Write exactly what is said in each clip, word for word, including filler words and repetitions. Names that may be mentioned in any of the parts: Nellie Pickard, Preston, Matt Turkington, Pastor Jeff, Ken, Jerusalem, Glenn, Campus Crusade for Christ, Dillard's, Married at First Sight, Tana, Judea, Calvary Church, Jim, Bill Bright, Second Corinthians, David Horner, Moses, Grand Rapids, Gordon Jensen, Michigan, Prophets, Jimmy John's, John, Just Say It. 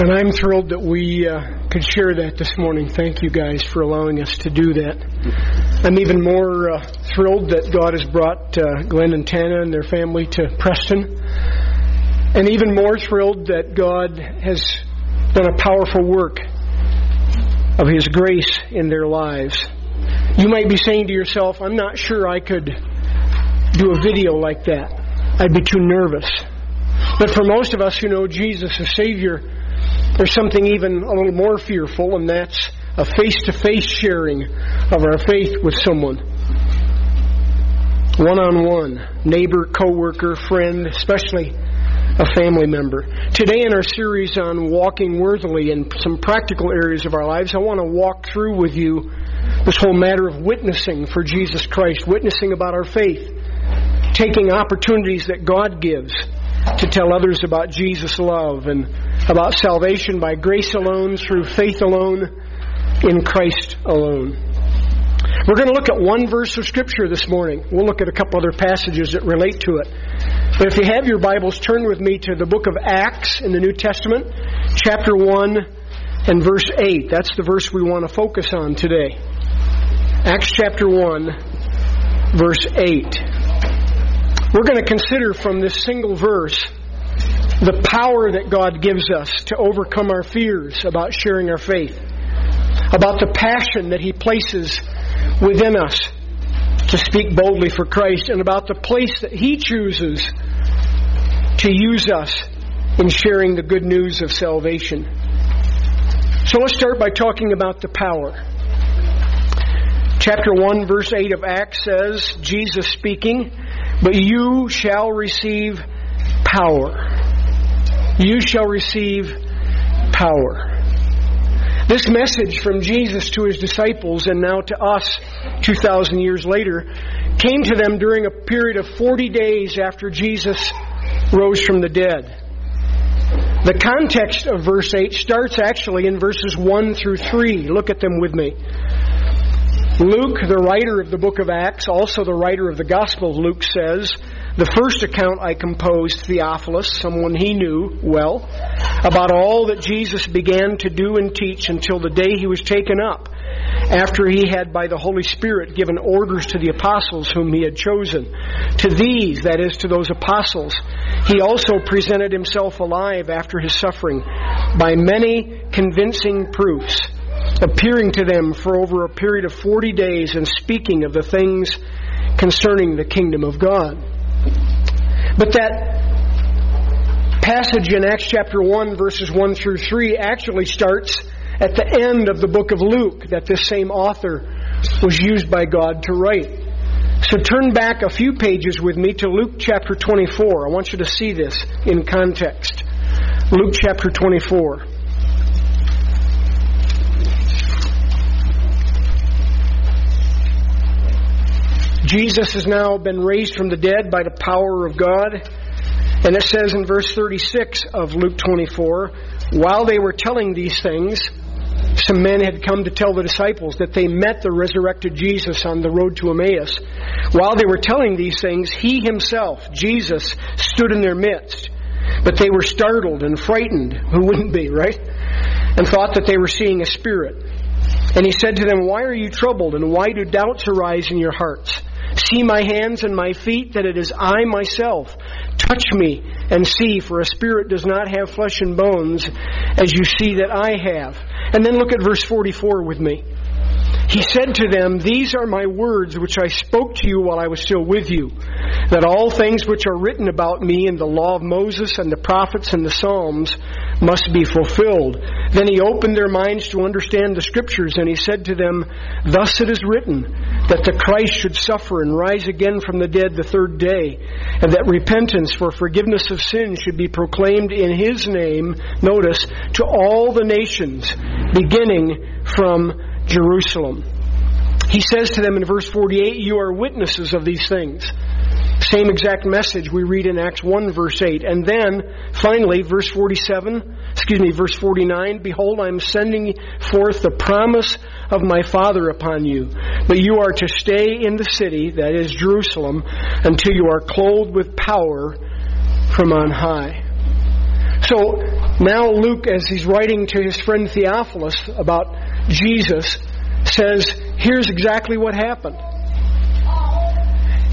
And I'm thrilled that we uh, could share that this morning. Thank you guys for allowing us to do that. I'm even more uh, thrilled that God has brought uh, Glenn and Tana and their family to Preston. And even more thrilled that God has done a powerful work of His grace in their lives. You might be saying to yourself, I'm not sure I could do a video like that. I'd be too nervous. But for most of us who know Jesus as Savior, there's something even a little more fearful, and that's a face-to-face sharing of our faith with someone. One-on-one, neighbor, coworker, friend, especially a family member. Today in our series on walking worthily in some practical areas of our lives, I want to walk through with you this whole matter of witnessing for Jesus Christ, witnessing about our faith, taking opportunities that God gives to tell others about Jesus' love and about salvation by grace alone, through faith alone, in Christ alone. We're going to look at one verse of Scripture this morning. We'll look at a couple other passages that relate to it. But if you have your Bibles, turn with me to the book of Acts in the New Testament, chapter one and verse eight. That's the verse we want to focus on today. Acts chapter one, verse eight. We're going to consider from this single verse the power that God gives us to overcome our fears about sharing our faith, about the passion that He places within us to speak boldly for Christ, and about the place that He chooses to use us in sharing the good news of salvation. So let's start by talking about the power. Chapter one, verse eight of Acts says, Jesus speaking, "But you shall receive power." You shall receive power. This message from Jesus to His disciples, and now to us two thousand years later, came to them during a period of forty days after Jesus rose from the dead. The context of verse eight starts actually in verses one through three. Look at them with me. Luke, the writer of the book of Acts, also the writer of the Gospel of Luke, says, "The first account I composed, Theophilus," someone he knew well, "about all that Jesus began to do and teach until the day He was taken up, after He had by the Holy Spirit given orders to the apostles whom He had chosen. To these," that is, to those apostles, "He also presented Himself alive after His suffering by many convincing proofs, appearing to them for over a period of forty days and speaking of the things concerning the kingdom of God." But that passage in Acts chapter one, verses one through three, actually starts at the end of the book of Luke that this same author was used by God to write. So turn back a few pages with me to Luke chapter twenty-four. I want you to see this in context. Luke chapter twenty-four. Jesus has now been raised from the dead by the power of God. And it says in verse thirty-six of Luke twenty-four, "While they were telling these things, some men had come to tell the disciples that they met the resurrected Jesus on the road to Emmaus. While they were telling these things, He Himself, Jesus, stood in their midst. But they were startled and frightened," who wouldn't be, right? "And thought that they were seeing a spirit. And He said to them, 'Why are you troubled, and why do doubts arise in your hearts? See my hands and my feet, that it is I myself. Touch me and see, for a spirit does not have flesh and bones, as you see that I have.'" And then look at verse forty-four with me. "He said to them, 'These are my words which I spoke to you while I was still with you, that all things which are written about me in the law of Moses and the prophets and the Psalms must be fulfilled.' Then He opened their minds to understand the Scriptures, and He said to them, 'Thus it is written, that the Christ should suffer and rise again from the dead the third day, and that repentance for forgiveness of sins should be proclaimed in His name,'" notice, "'to all the nations, beginning from Jerusalem.'" He says to them in verse forty-eight, "You are witnesses of these things." Same exact message we read in Acts one, verse eight. And then, finally, verse forty-seven, excuse me, verse forty-nine, "Behold, I am sending forth the promise of my Father upon you, but you are to stay in the city," that is Jerusalem, "until you are clothed with power from on high." So, Now Luke, as he's writing to his friend Theophilus about Jesus, says, here's exactly what happened.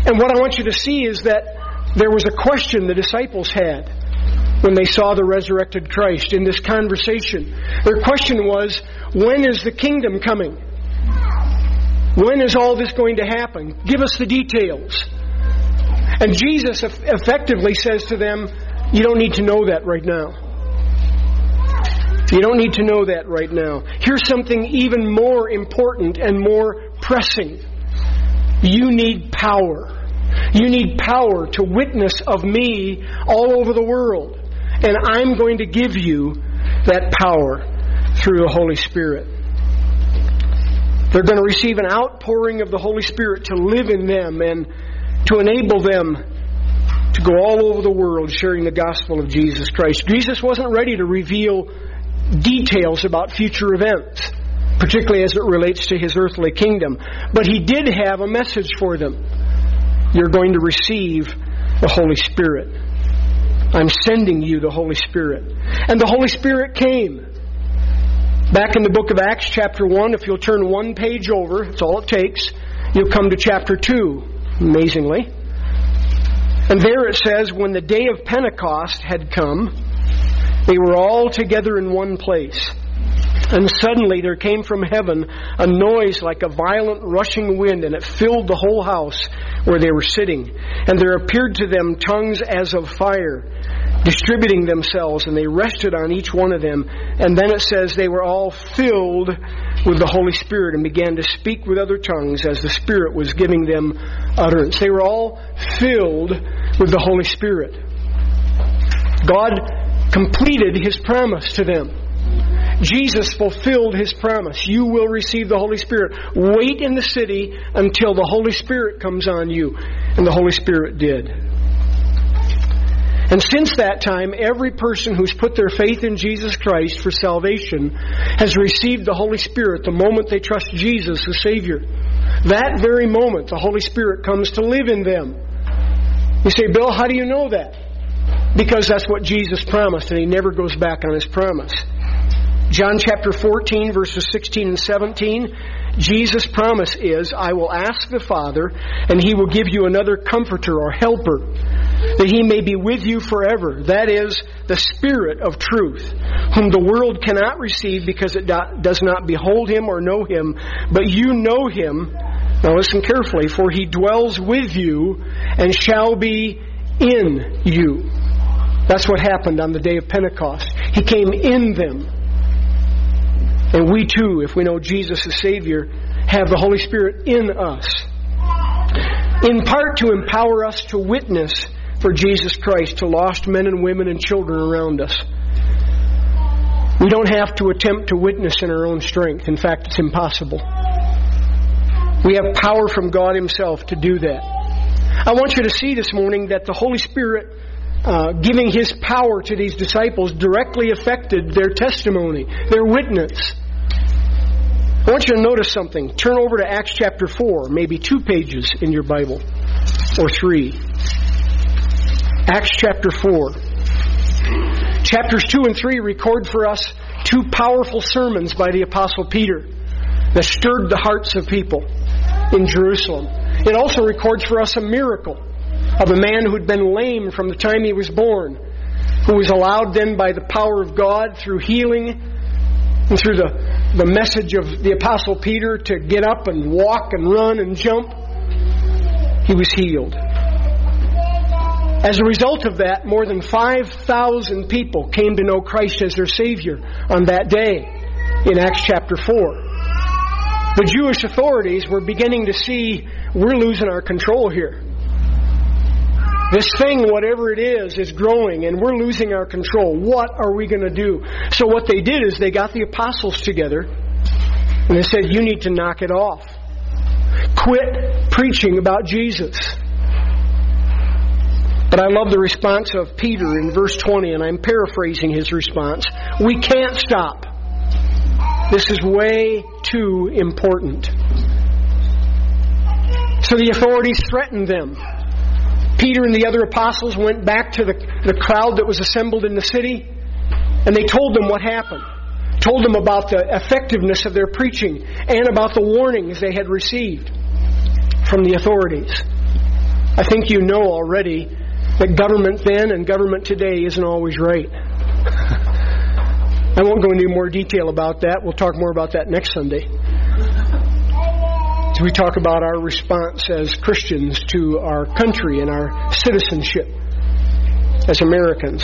And what I want you to see is that there was a question the disciples had when they saw the resurrected Christ in this conversation. Their question was, when is the kingdom coming? When is all this going to happen? Give us the details. And Jesus effectively says to them, you don't need to know that right now. You don't need to know that right now. Here's something even more important and more pressing. You need power. You need power to witness of me all over the world. And I'm going to give you that power through the Holy Spirit. They're going to receive an outpouring of the Holy Spirit to live in them and to enable them to go all over the world sharing the gospel of Jesus Christ. Jesus wasn't ready to reveal details about future events, particularly as it relates to his earthly kingdom. But he did have a message for them. You're going to receive the Holy Spirit. I'm sending you the Holy Spirit. And the Holy Spirit came. Back in the book of Acts, chapter one, if you'll turn one page over, that's all it takes, you'll come to chapter two, amazingly. And there it says, when the day of Pentecost had come, they were all together in one place. And suddenly there came from heaven a noise like a violent rushing wind, and it filled the whole house where they were sitting. And there appeared to them tongues as of fire, distributing themselves, and they rested on each one of them. And then it says they were all filled with the Holy Spirit and began to speak with other tongues as the Spirit was giving them utterance. They were all filled with the Holy Spirit. God completed his promise to them. Jesus fulfilled his promise. You will receive the Holy Spirit. Wait in the city until the Holy Spirit comes on you. And the Holy Spirit did. And since that time, every person who's put their faith in Jesus Christ for salvation has received the Holy Spirit the moment they trust Jesus as Savior. That very moment, the Holy Spirit comes to live in them. You say, Bill, how do you know that? Because that's what Jesus promised, and he never goes back on his promise. John chapter fourteen, verses sixteen and seventeen, Jesus' promise is, I will ask the Father, and he will give you another comforter or helper, that he may be with you forever. That is, the Spirit of truth, whom the world cannot receive because it does not behold him or know him, but you know him. Now listen carefully, for he dwells with you and shall be in you. That's what happened on the day of Pentecost. He came in them. And we too, if we know Jesus as Savior, have the Holy Spirit in us. In part to empower us to witness for Jesus Christ to lost men and women and children around us. We don't have to attempt to witness in our own strength. In fact, it's impossible. We have power from God himself to do that. I want you to see this morning that the Holy Spirit Uh, giving his power to these disciples directly affected their testimony, their witness. I want you to notice something. Turn over to Acts chapter four, maybe two pages in your Bible, or three. Acts chapter four. Chapters two and three record for us two powerful sermons by the Apostle Peter that stirred the hearts of people in Jerusalem. It also records for us a miracle of a man who'd been lame from the time he was born, who was allowed then by the power of God through healing and through the, the message of the Apostle Peter to get up and walk and run and jump, he was healed. As a result of that, more than five thousand people came to know Christ as their Savior on that day in Acts chapter four. The Jewish authorities were beginning to see, we're losing our control here. This thing, whatever it is, is growing, and we're losing our control. What are we going to do? So what they did is they got the apostles together, and they said, you need to knock it off. Quit preaching about Jesus. But I love the response of Peter in verse twenty, and I'm paraphrasing his response. We can't stop. This is way too important. So the authorities threatened them. Peter and the other apostles went back to the, the crowd that was assembled in the city And they told them what happened. Told them about the effectiveness of their preaching and about the warnings they had received from the authorities. I think you know already that government then and government today isn't always right. I won't go into more detail about that. We'll talk more about that next Sunday. So we talk about our response as Christians to our country and our citizenship as Americans.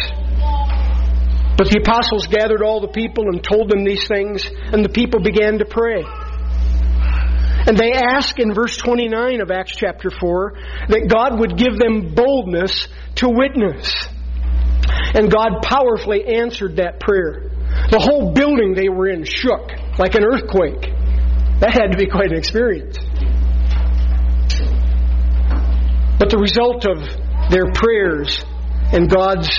But the apostles gathered all the people and told them these things, and the people began to pray. And they asked in verse twenty-nine of Acts chapter four that God would give them boldness to witness. And God powerfully answered that prayer. The whole building they were in shook like an earthquake. That had to be quite an experience. But the result of their prayers and God's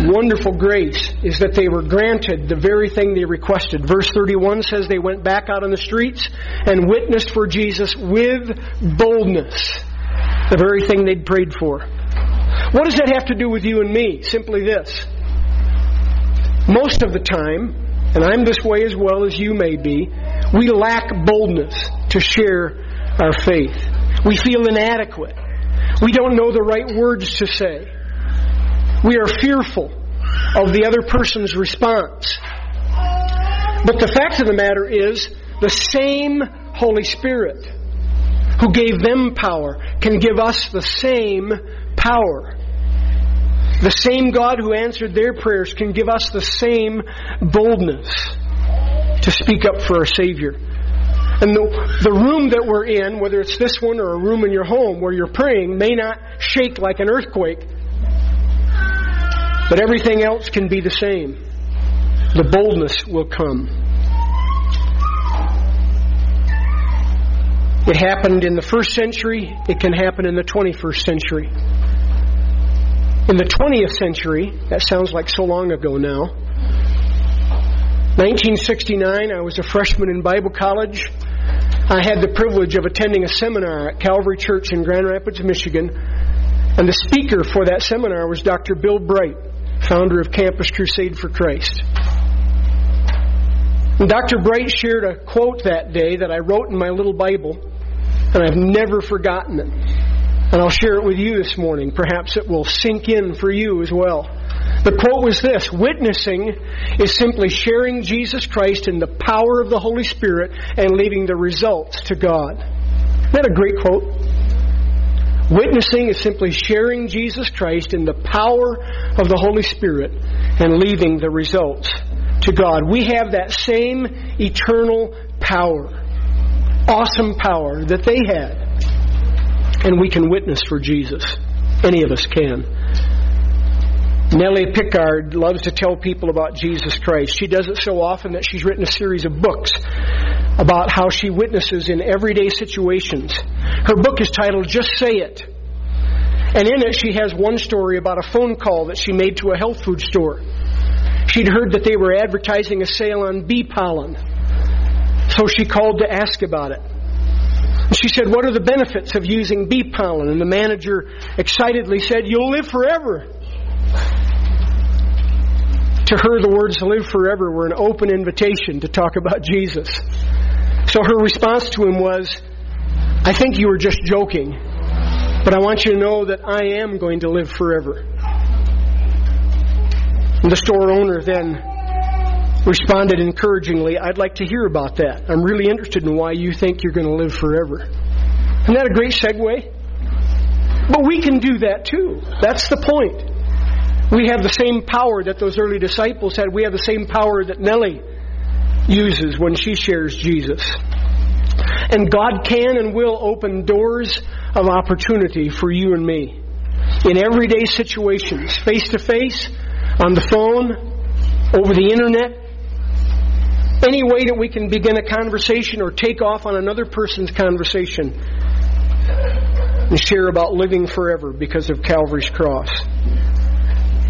wonderful grace is that they were granted the very thing they requested. Verse thirty-one says they went back out on the streets and witnessed for Jesus with boldness. The very thing they'd prayed for. What does that have to do with you and me? Simply this. Most of the time, and I'm this way as well as you may be, we lack boldness to share our faith. We feel inadequate. We don't know the right words to say. We are fearful of the other person's response. But the fact of the matter is, the same Holy Spirit who gave them power can give us the same power. The same God who answered their prayers can give us the same boldness to speak up for our Savior. And the, the room that we're in, whether it's this one or a room in your home where you're praying, may not shake like an earthquake, but everything else can be the same. The boldness will come. It happened in the first century. It can happen in the twenty-first century. In the twentieth century, that sounds like so long ago now, nineteen sixty-nine, I was a freshman in Bible college. I had the privilege of attending a seminar at Calvary Church in Grand Rapids, Michigan. And the speaker for that seminar was Doctor Bill Bright, founder of Campus Crusade for Christ. And Doctor Bright shared a quote that day that I wrote in my little Bible, and I've never forgotten it. And I'll share it with you this morning. Perhaps it will sink in for you as well. The quote was this: witnessing is simply sharing Jesus Christ in the power of the Holy Spirit and leaving the results to God. Isn't that a great quote? Witnessing is simply sharing Jesus Christ in the power of the Holy Spirit and leaving the results to God. We have that same eternal power, awesome power that they had. And we can witness for Jesus. Any of us can. Nellie Pickard loves to tell people about Jesus Christ. She does it so often that she's written a series of books about how she witnesses in everyday situations. Her book is titled Just Say It. And in it she has one story about a phone call that she made to a health food store. She'd heard that they were advertising a sale on bee pollen. So she called to ask about it. She said, "What are the benefits of using bee pollen?" And the manager excitedly said, "You'll live forever." To her, the words "live forever" were an open invitation to talk about Jesus. So her response to him was, "I think you were just joking, but I want you to know that I am going to live forever." And the store owner then responded encouragingly, "I'd like to hear about that. I'm really interested in why you think you're going to live forever." Isn't that a great segue? But we can do that too. That's the point. We have the same power that those early disciples had. We have the same power that Nellie uses when she shares Jesus. And God can and will open doors of opportunity for you and me. In everyday situations, face to face, on the phone, over the internet, any way that we can begin a conversation or take off on another person's conversation and share about living forever because of Calvary's cross.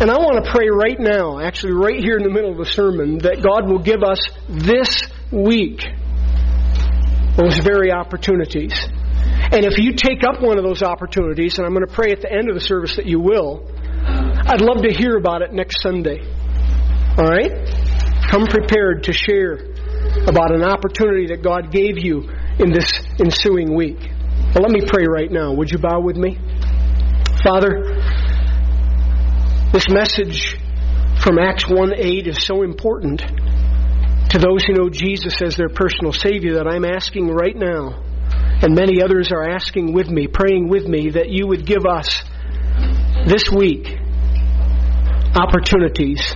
And I want to pray right now, actually right here in the middle of the sermon, that God will give us this week those very opportunities. And if you take up one of those opportunities, and I'm going to pray at the end of the service that you will, I'd love to hear about it next Sunday. All right? Come prepared to share about an opportunity that God gave you in this ensuing week. Well, let me pray right now. Would you bow with me? Father, this message from Acts one eight is so important to those who know Jesus as their personal Savior that I'm asking right now, and many others are asking with me, praying with me, that you would give us this week opportunities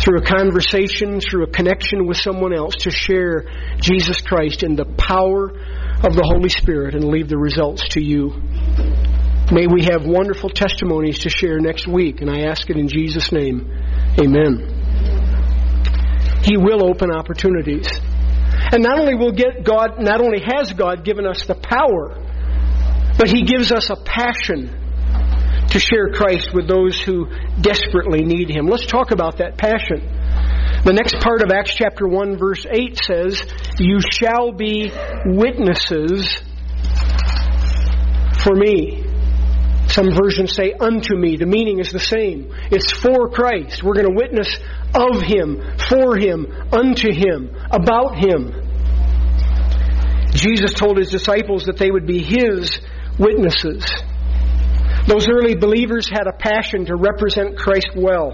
through a conversation, through a connection with someone else, to share Jesus Christ in the power of the Holy Spirit and leave the results to you. May we have wonderful testimonies to share next week, and I ask it in Jesus' name. Amen. He will open opportunities. And not only will get God, not only has God given us the power, but He gives us a passion to share Christ with those who desperately need Him. Let's talk about that passion. The next part of Acts chapter one verse eight says, "You shall be witnesses for me." Some versions say, "unto me." The meaning is the same. It's for Christ. We're going to witness of Him, for Him, unto Him, about Him. Jesus told His disciples that they would be His witnesses. Those early believers had a passion to represent Christ well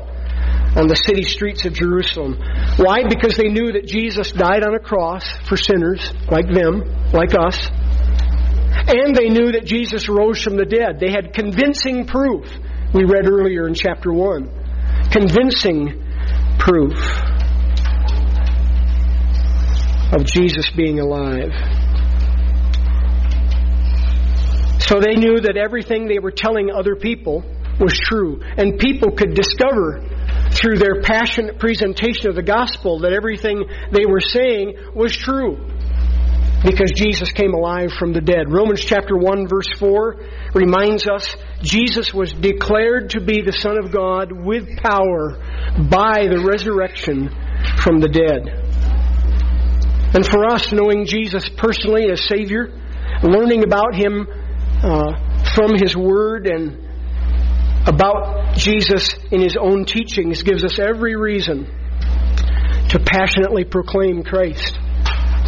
on the city streets of Jerusalem. Why? Because they knew that Jesus died on a cross for sinners like them, like us. And they knew that Jesus rose from the dead. They had convincing proof. We read earlier in chapter one. Convincing proof of Jesus being alive. So they knew that everything they were telling other people was true. And people could discover through their passionate presentation of the gospel that everything they were saying was true, because Jesus came alive from the dead. Romans chapter one verse four reminds us Jesus was declared to be the Son of God with power by the resurrection from the dead. And for us, knowing Jesus personally as Savior, learning about Him Uh, from His Word and about Jesus in His own teachings, gives us every reason to passionately proclaim Christ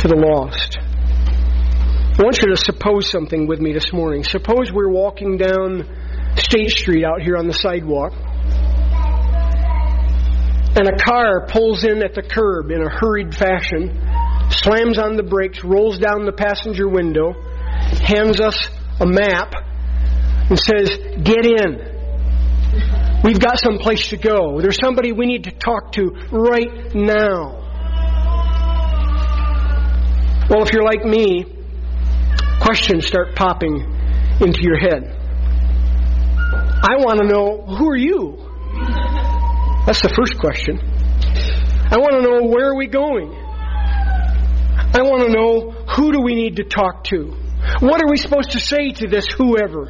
to the lost. I want you to suppose something with me this morning. Suppose we're walking down State Street out here on the sidewalk, and a car pulls in at the curb in a hurried fashion, slams on the brakes, rolls down the passenger window, hands us a map, and says, "Get in. We've got some place to go. There's somebody we need to talk to right now." Well, if you're like me, questions start popping into your head. I want to know, who are you? That's the first question. I want to know, where are we going? I want to know, who do we need to talk to? What are we supposed to say to this whoever?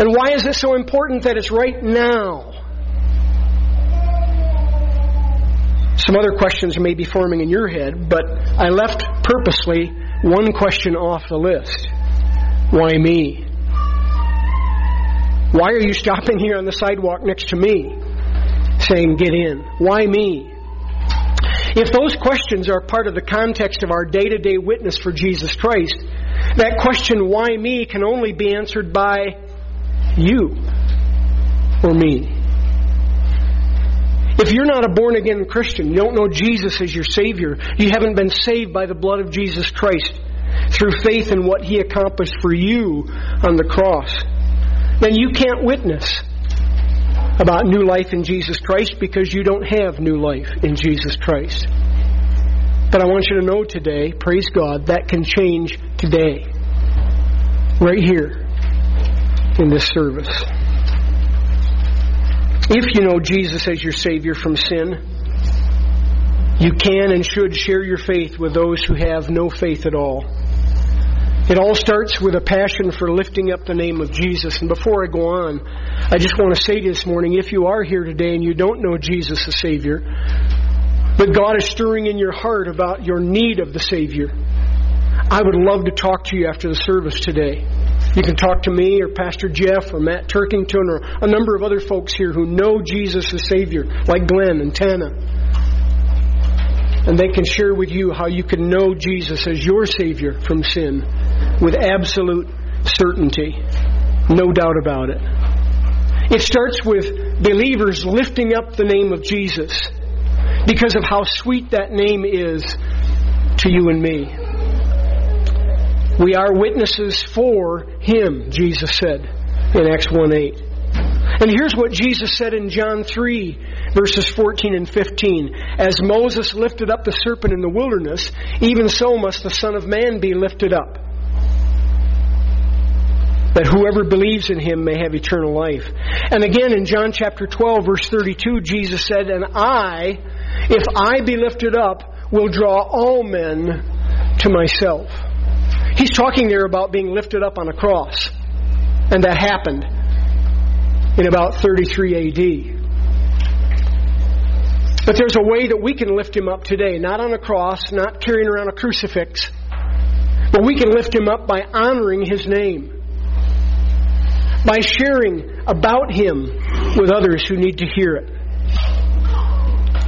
And why is it so important that it's right now? Some other questions may be forming in your head, but I left purposely one question off the list. Why me? Why are you stopping here on the sidewalk next to me, saying, "Get in"? Why me? If those questions are part of the context of our day-to-day witness for Jesus Christ, that question, "Why me?" can only be answered by you or me. If you're not a born-again Christian, you don't know Jesus as your Savior, you haven't been saved by the blood of Jesus Christ through faith in what He accomplished for you on the cross, then you can't witness about new life in Jesus Christ, because you don't have new life in Jesus Christ. But I want you to know today, praise God, that can change today, right here in this service. If you know Jesus as your Savior from sin, you can and should share your faith with those who have no faith at all. It all starts with a passion for lifting up the name of Jesus. And before I go on, I just want to say to you this morning, if you are here today and you don't know Jesus as Savior, but God is stirring in your heart about your need of the Savior, I would love to talk to you after the service today. You can talk to me or Pastor Jeff or Matt Turkington or a number of other folks here who know Jesus as Savior, like Glenn and Tana. And they can share with you how you can know Jesus as your Savior from sin with absolute certainty. No doubt about it. It starts with believers lifting up the name of Jesus because of how sweet that name is to you and me. We are witnesses for Him, Jesus said in Acts one eight. And here's what Jesus said in John three, verses fourteen and fifteen. As Moses lifted up the serpent in the wilderness, even so must the Son of Man be lifted up, that whoever believes in Him may have eternal life. And again in John chapter twelve, verse thirty-two, Jesus said, And I, if I be lifted up, will draw all men to myself. He's talking there about being lifted up on a cross. And that happened in about thirty-three A D But there's a way that we can lift Him up today. Not on a cross, not carrying around a crucifix. But we can lift Him up by honoring His name. By sharing about Him with others who need to hear it.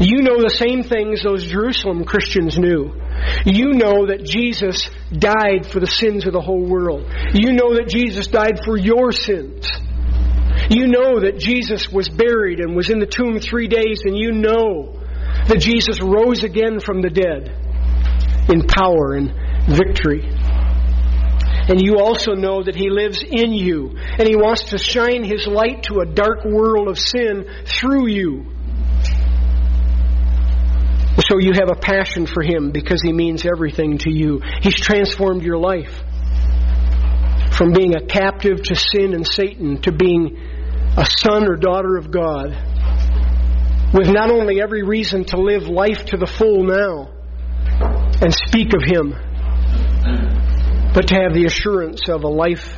You know the same things those Jerusalem Christians knew. You know that Jesus died for the sins of the whole world. You know that Jesus died for your sins. You know that Jesus was buried and was in the tomb three days, and you know that Jesus rose again from the dead in power and victory. And you also know that He lives in you, and He wants to shine His light to a dark world of sin through you. So you have a passion for Him because He means everything to you. He's transformed your life from being a captive to sin and Satan to being a son or daughter of God with not only every reason to live life to the full now and speak of Him, but to have the assurance of a life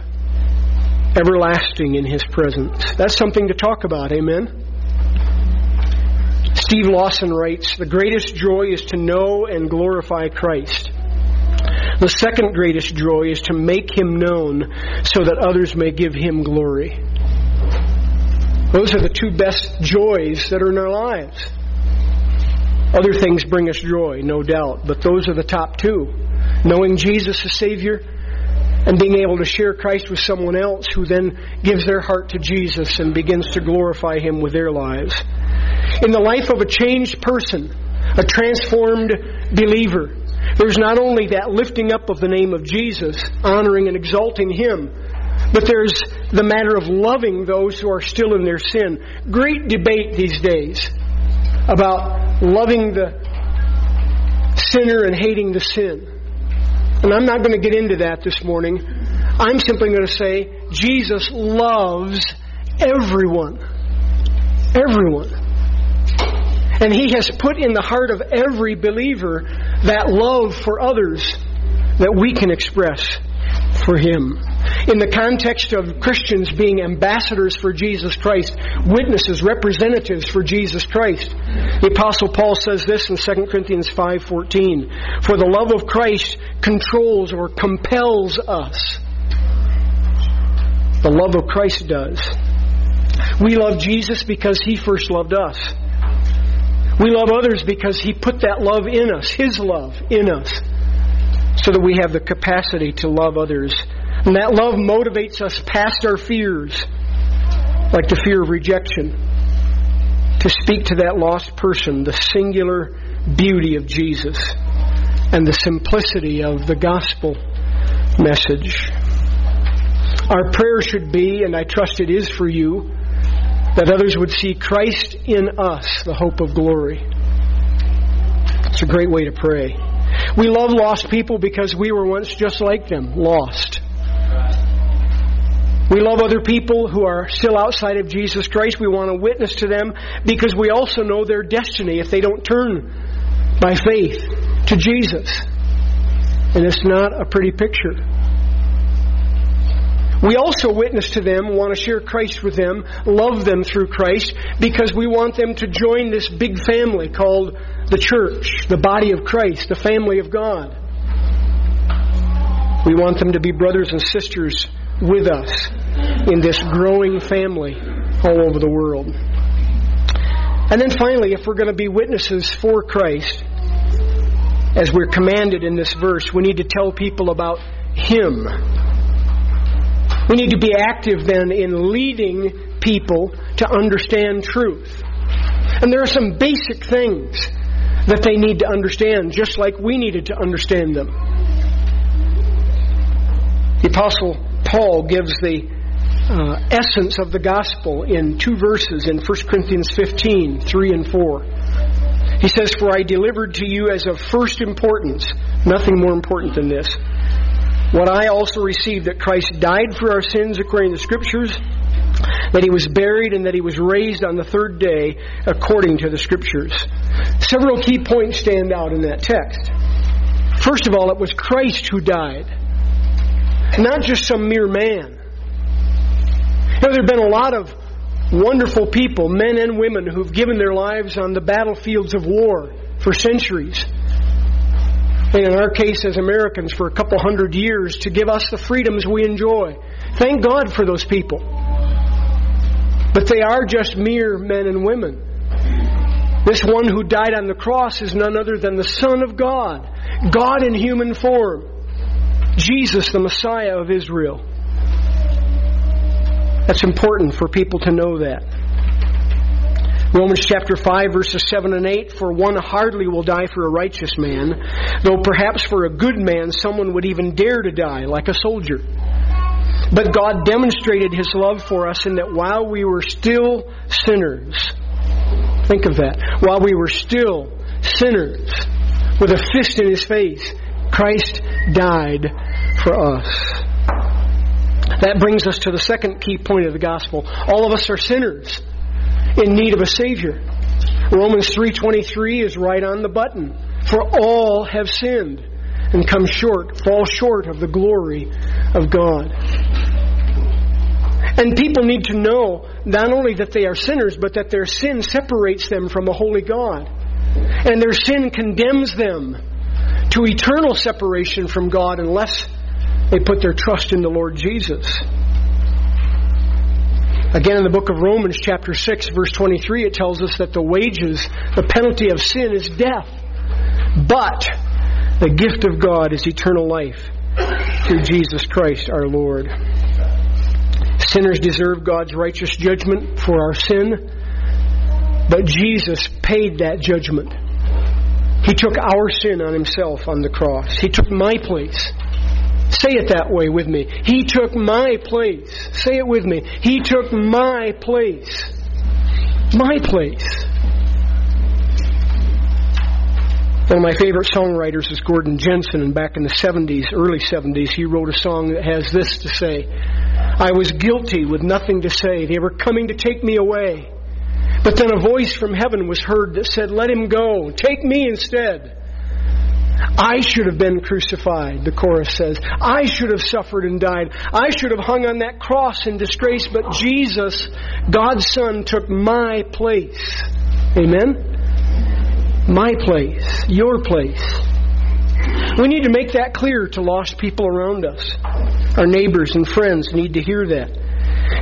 everlasting in His presence. That's something to talk about, amen? Steve Lawson writes, The greatest joy is to know and glorify Christ. The second greatest joy is to make Him known so that others may give Him glory. Those are the two best joys that are in our lives. Other things bring us joy, no doubt, but those are the top two. Knowing Jesus as Savior and being able to share Christ with someone else who then gives their heart to Jesus and begins to glorify Him with their lives. In the life of a changed person, a transformed believer, there's not only that lifting up of the name of Jesus, honoring and exalting Him, but there's the matter of loving those who are still in their sin. Great debate these days about loving the sinner and hating the sin. And I'm not going to get into that this morning. I'm simply going to say, Jesus loves everyone. Everyone. And He has put in the heart of every believer that love for others that we can express for Him. In the context of Christians being ambassadors for Jesus Christ, witnesses, representatives for Jesus Christ, the Apostle Paul says this in Second Corinthians five fourteen, For the love of Christ controls or compels us. The love of Christ does. We love Jesus because He first loved us. We love others because He put that love in us, His love in us, so that we have the capacity to love others. And that love motivates us past our fears, like the fear of rejection, to speak to that lost person the singular beauty of Jesus and the simplicity of the gospel message. Our prayer should be, and I trust it is for you, that others would see Christ in us, the hope of glory. It's a great way to pray. We love lost people because we were once just like them, lost. We love other people who are still outside of Jesus Christ. We want to witness to them because we also know their destiny if they don't turn by faith to Jesus. And it's not a pretty picture. We also witness to them, want to share Christ with them, love them through Christ, because we want them to join this big family called the church, the body of Christ, the family of God. We want them to be brothers and sisters with us in this growing family all over the world. And then finally, if we're going to be witnesses for Christ, as we're commanded in this verse, we need to tell people about Him. We need to be active then in leading people to understand truth. And there are some basic things that they need to understand, just like we needed to understand them. The Apostle Paul gives the Uh, essence of the gospel in two verses in First Corinthians fifteen, three and four. He says, "For I delivered to you as of first importance," nothing more important than this, "what I also received, that Christ died for our sins according to the Scriptures, that He was buried, and that He was raised on the third day according to the Scriptures." Several key points stand out in that text. First of all, it was Christ who died, not just some mere man. You know, there have been a lot of wonderful people, men and women, who've given their lives on the battlefields of war for centuries. And in our case, as Americans, for a couple hundred years, to give us the freedoms we enjoy. Thank God for those people. But they are just mere men and women. This one who died on the cross is none other than the Son of God, God in human form, Jesus, the Messiah of Israel. That's important for people to know that. Romans chapter five, verses seven and eight, "For one hardly will die for a righteous man, though perhaps for a good man someone would even dare to die, like a soldier. But God demonstrated His love for us in that while we were still sinners," think of that, "while we were still sinners, with a fist in His face, Christ died for us." That brings us to the second key point of the gospel. All of us are sinners in need of a Savior. Romans three twenty-three is right on the button. "For all have sinned and come short, fall short of the glory of God." And people need to know not only that they are sinners, but that their sin separates them from a holy God. And their sin condemns them to eternal separation from God unless they put their trust in the Lord Jesus. Again, in the book of Romans, chapter six, verse twenty-three, it tells us that the wages, the penalty of sin is death. But the gift of God is eternal life through Jesus Christ our Lord. Sinners deserve God's righteous judgment for our sin, but Jesus paid that judgment. He took our sin on Himself on the cross. He took my place. Say it that way with me. He took my place. Say it with me. He took my place. My place. One of my favorite songwriters is Gordon Jensen, and back in the seventies, early seventies, he wrote a song that has this to say: "I was guilty with nothing to say. They were coming to take me away. But then a voice from heaven was heard that said, 'Let him go. Take me instead.' I should have been crucified," the chorus says. "I should have suffered and died. I should have hung on that cross in disgrace, but Jesus, God's Son, took my place." Amen? My place. Your place. We need to make that clear to lost people around us. Our neighbors and friends need to hear that.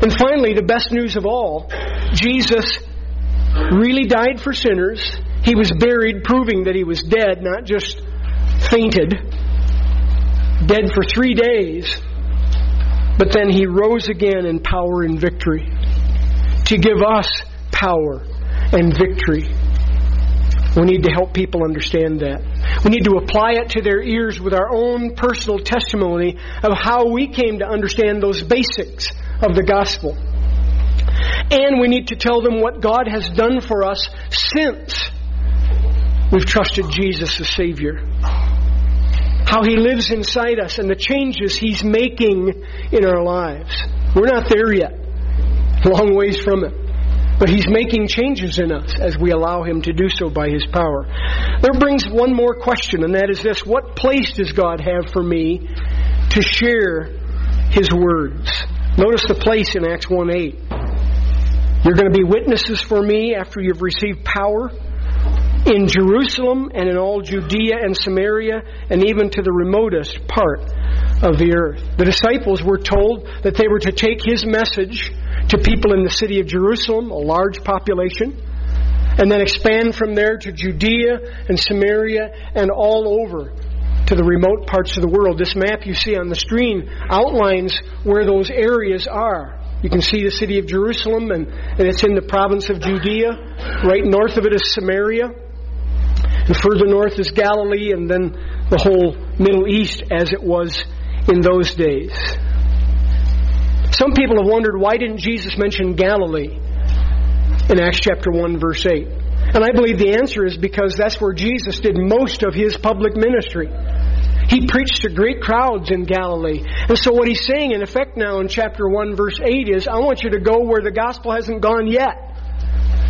And finally, the best news of all, Jesus really died for sinners. He was buried, proving that He was dead, not just fainted, dead for three days, but then He rose again in power and victory to give us power and victory. We need to help people understand that. We need to apply it to their ears with our own personal testimony of how we came to understand those basics of the gospel. And we need to tell them what God has done for us since we've trusted Jesus as Savior. How He lives inside us and the changes He's making in our lives. We're not there yet. Long ways from it. But He's making changes in us as we allow Him to do so by His power. That brings one more question, and that is this: what place does God have for me to share His words? Notice the place in Acts one eight. You're going to be witnesses for me after you've received power in Jerusalem and in all Judea and Samaria and even to the remotest part of the earth. The disciples were told that they were to take his message to people in the city of Jerusalem, a large population, and then expand from there to Judea and Samaria and all over to the remote parts of the world. This map you see on the screen outlines where those areas are. You can see the city of Jerusalem, and, and it's in the province of Judea. Right north of it is Samaria. And further north is Galilee, and then the whole Middle East as it was in those days. Some people have wondered, why didn't Jesus mention Galilee in Acts chapter one, verse eight? And I believe the answer is because that's where Jesus did most of his public ministry. He preached to great crowds in Galilee. And so what he's saying in effect now in chapter one, verse eight is, I want you to go where the gospel hasn't gone yet.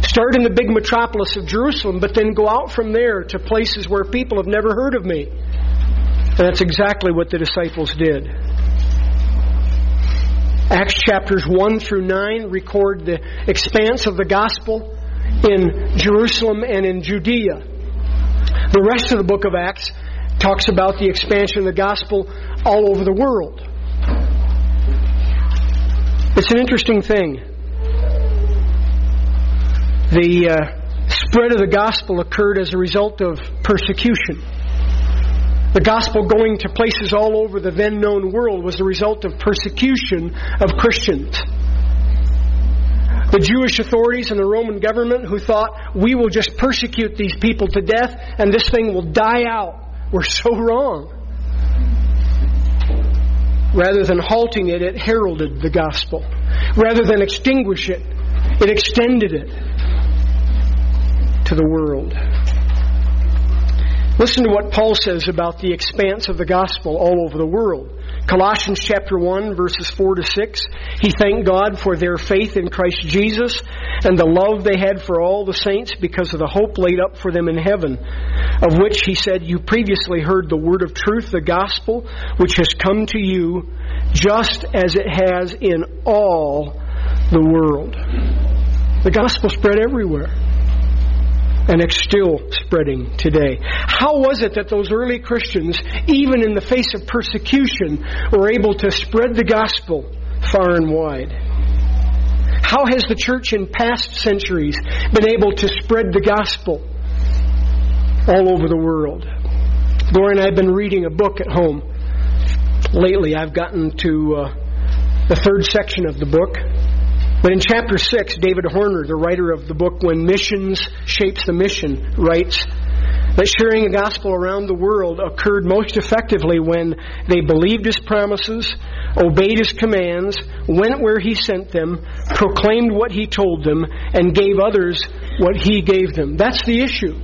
Start in the big metropolis of Jerusalem, but then go out from there to places where people have never heard of me. And that's exactly what the disciples did. Acts chapters one through nine record the expanse of the gospel in Jerusalem and in Judea. The rest of the book of Acts talks about the expansion of the gospel all over the world. It's an interesting thing. The uh, spread of the gospel occurred as a result of persecution. The gospel going to places all over the then known world was the result of persecution of Christians. The Jewish authorities and the Roman government, who thought, we will just persecute these people to death and this thing will die out, were so wrong. Rather than halting it, it heralded the gospel. Rather than extinguish it, it extended it to the world. Listen to what Paul says about the expanse of the gospel all over the world. Colossians chapter one, verses four to six. He thanked God for their faith in Christ Jesus and the love they had for all the saints because of the hope laid up for them in heaven, of which he said, you previously heard the word of truth, the gospel, which has come to you just as it has in all the world. The gospel spread everywhere. And it's still spreading today. How was it that those early Christians, even in the face of persecution, were able to spread the gospel far and wide? How has the church in past centuries been able to spread the gospel all over the world? Gloria and I have been reading a book at home. Lately I've gotten to uh, the third section of the book. But in chapter six, David Horner, the writer of the book When Missions Shapes the Mission, writes that sharing the gospel around the world occurred most effectively when they believed his promises, obeyed his commands, went where he sent them, proclaimed what he told them, and gave others what he gave them. That's the issue.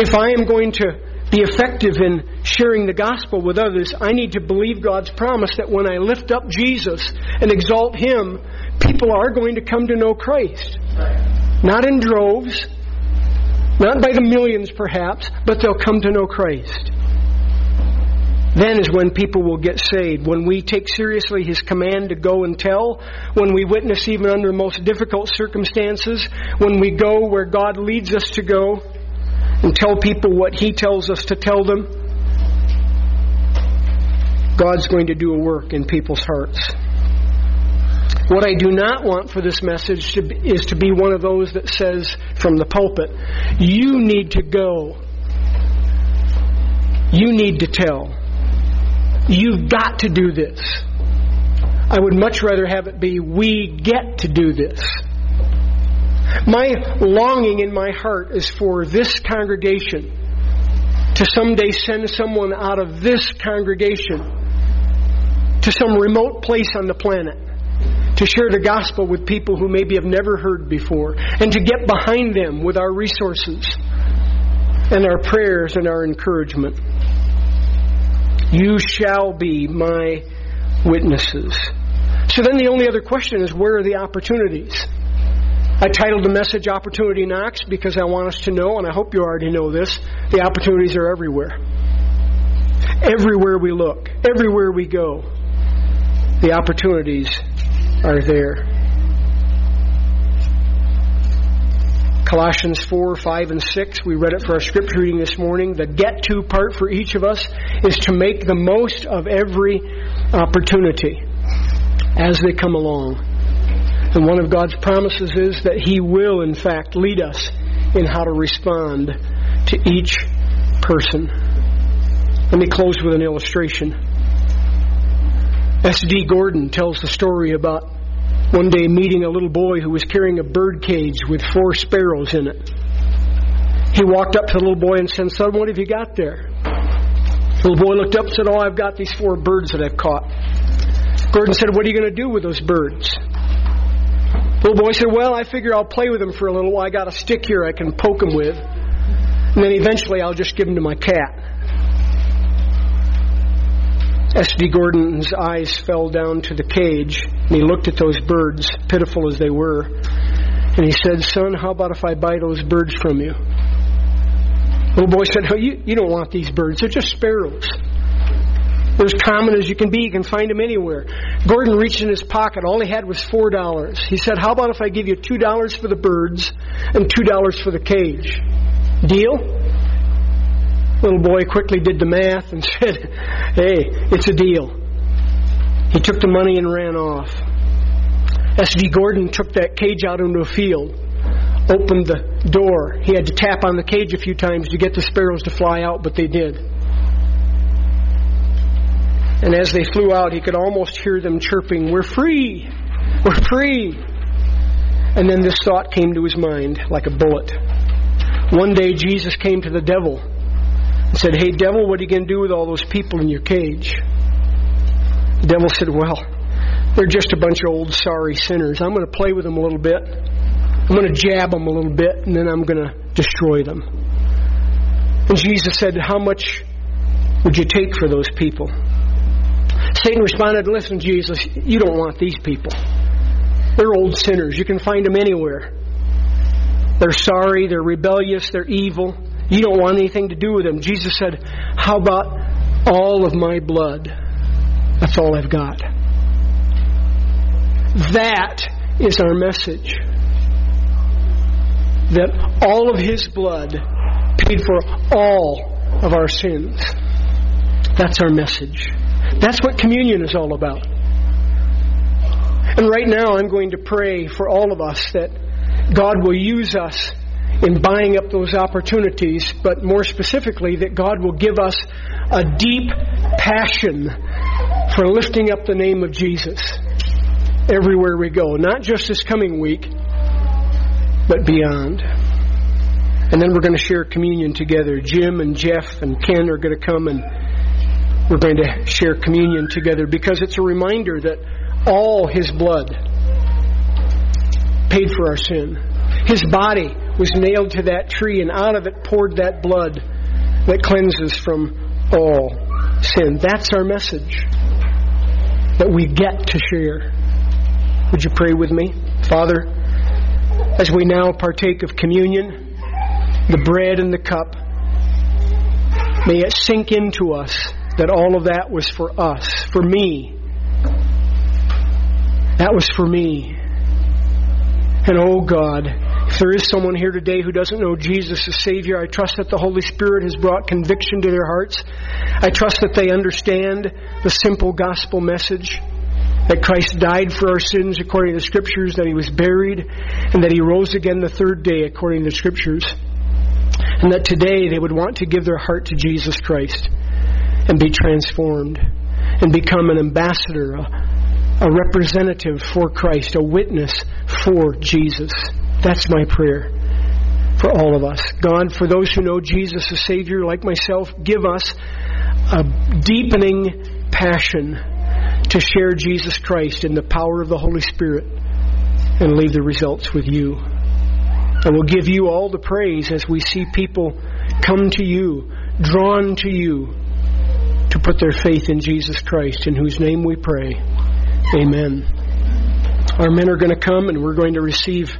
If I am going to be effective in sharing the gospel with others, I need to believe God's promise that when I lift up Jesus and exalt Him, people are going to come to know Christ. Not in droves, not by the millions perhaps, but they'll come to know Christ. Then is when people will get saved, when we take seriously His command to go and tell, when we witness even under the most difficult circumstances, when we go where God leads us to go, and tell people what He tells us to tell them, God's going to do a work in people's hearts. What I do not want for this message to be, is to be one of those that says from the pulpit, you need to go. You need to tell. You've got to do this. I would much rather have it be, we get to do this. My longing in my heart is for this congregation to someday send someone out of this congregation to some remote place on the planet to share the gospel with people who maybe have never heard before, and to get behind them with our resources and our prayers and our encouragement. You shall be my witnesses. So then the only other question is, where are the opportunities? I titled the message Opportunity Knocks because I want us to know, and I hope you already know this, the opportunities are everywhere. Everywhere we look, everywhere we go, the opportunities are there. Colossians four, five, and six, we read it for our scripture reading this morning. The get-to part for each of us is to make the most of every opportunity as they come along. And one of God's promises is that He will, in fact, lead us in how to respond to each person. Let me close with an illustration. S D Gordon tells the story about one day meeting a little boy who was carrying a bird cage with four sparrows in it. He walked up to the little boy and said, "Son, what have you got there?" The little boy looked up and said, "Oh, I've got these four birds that I've caught." Gordon said, "What are you going to do with those birds?" The little boy said, "Well, I figure I'll play with them for a little while. I got a stick here I can poke them with. And then eventually I'll just give them to my cat." S D Gordon's eyes fell down to the cage, and he looked at those birds, pitiful as they were. And he said, "Son, how about if I buy those birds from you?" The little boy said, "Oh, you, you don't want these birds. They're just sparrows. They're as common as you can be. You can find them anywhere." Gordon reached in his pocket. All he had was four dollars. He said, "How about if I give you two dollars for the birds and two dollars for the cage? Deal?" The little boy quickly did the math and said, "Hey, it's a deal." He took the money and ran off. S D Gordon took that cage out into a field, opened the door. He had to tap on the cage a few times to get the sparrows to fly out, but they did. And as they flew out, he could almost hear them chirping, "We're free! We're free!" And then this thought came to his mind like a bullet. One day Jesus came to the devil and said, "Hey, devil, what are you going to do with all those people in your cage?" The devil said, "Well, they're just a bunch of old sorry sinners. I'm going to play with them a little bit. I'm going to jab them a little bit, and then I'm going to destroy them." And Jesus said, "How much would you take for those people?" Satan responded, "Listen, Jesus, you don't want these people. They're old sinners. You can find them anywhere. They're sorry, they're rebellious, they're evil. You don't want anything to do with them." Jesus said, "How about all of my blood? That's all I've got." That is our message. That all of His blood paid for all of our sins. That's our message. That's what communion is all about. And right now I'm going to pray for all of us that God will use us in buying up those opportunities, but more specifically that God will give us a deep passion for lifting up the name of Jesus everywhere we go, not just this coming week, but beyond. And then we're going to share communion together. Jim and Jeff and Ken are going to come and we're going to share communion together because it's a reminder that all His blood paid for our sin. His body was nailed to that tree, and out of it poured that blood that cleanses from all sin. That's our message that we get to share. Would you pray with me? Father, as we now partake of communion, the bread and the cup, may it sink into us that all of that was for us, for me. That was for me. And oh God, if there is someone here today who doesn't know Jesus as Savior, I trust that the Holy Spirit has brought conviction to their hearts. I trust that they understand the simple gospel message that Christ died for our sins according to the Scriptures, that He was buried, and that He rose again the third day according to the Scriptures. And that today they would want to give their heart to Jesus Christ and be transformed and become an ambassador, a, a representative for Christ, a witness for Jesus. That's my prayer for all of us. God, for those who know Jesus as Savior, like myself, give us a deepening passion to share Jesus Christ in the power of the Holy Spirit and leave the results with You. And we'll give You all the praise as we see people come to You, drawn to You, to put their faith in Jesus Christ, in whose name we pray. Amen. Our men are going to come and we're going to receive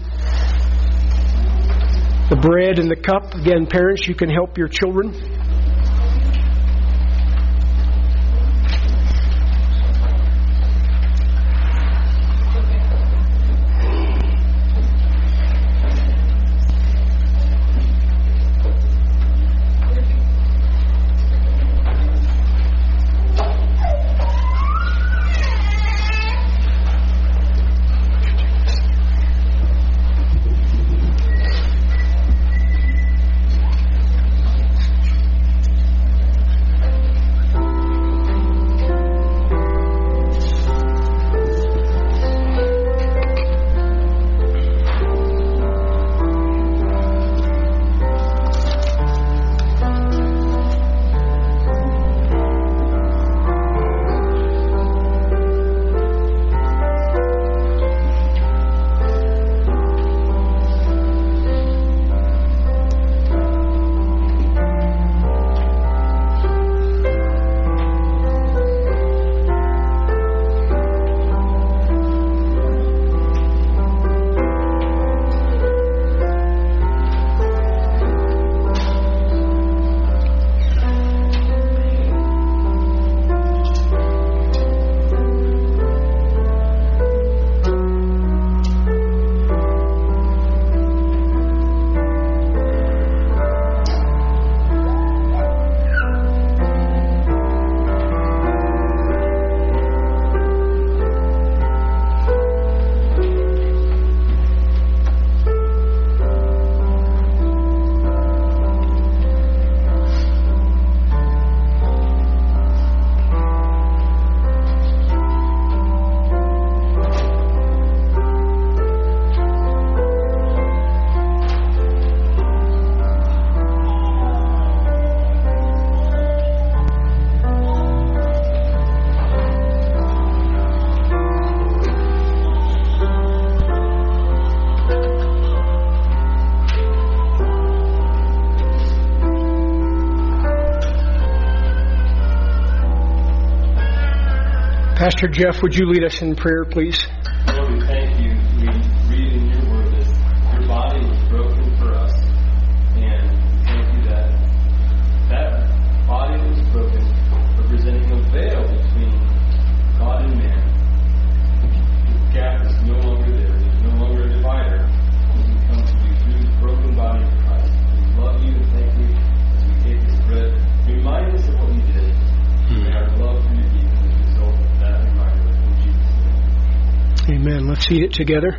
the bread and the cup. Again, parents, you can help your children. Pastor Jeff, would you lead us in prayer, please? Lord, we thank you. We read in your word that your body was broken for us. And we thank you that that body was broken, representing a veil between God and man. The gap is no longer there. There's no longer a divider. We come to you through the broken body of Christ. We love you and thank you as we take this bread. Remind us of what you did. May our love for you be the result of that reminder. In Jesus' name. Amen. Let's eat it together.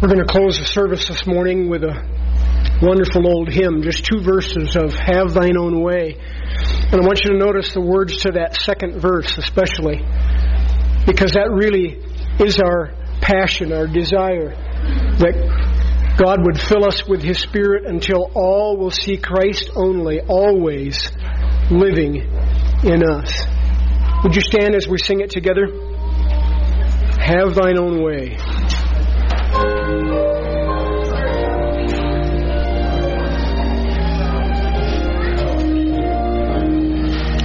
We're going to close the service this morning with a wonderful old hymn, just two verses of Have Thine Own Way. And I want you to notice the words to that second verse especially, because that really is our passion, our desire, that God would fill us with His Spirit until all will see Christ only, always living in us. Would you stand as we sing it together? Have Thine Own Way.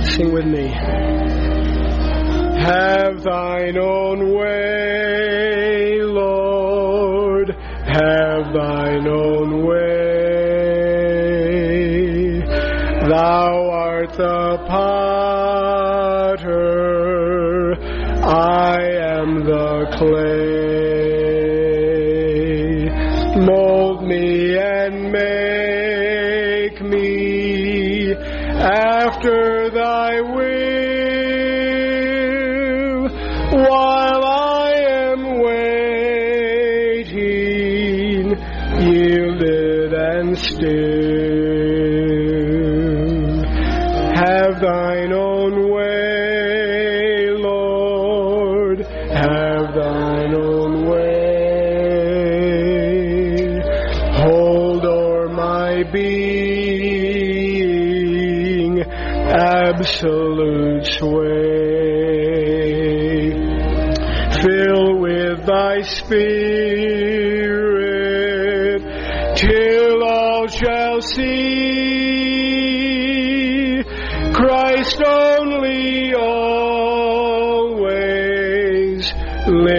Sing with me. Have thine own way, Lord. Have thine own way. Thou art the potter. I am the clay. After thy will, while I am waiting, yielded and still. Have thine own way, Lord. Have thine own way. absolute sway. Fill with Thy Spirit till all shall see Christ only always lives.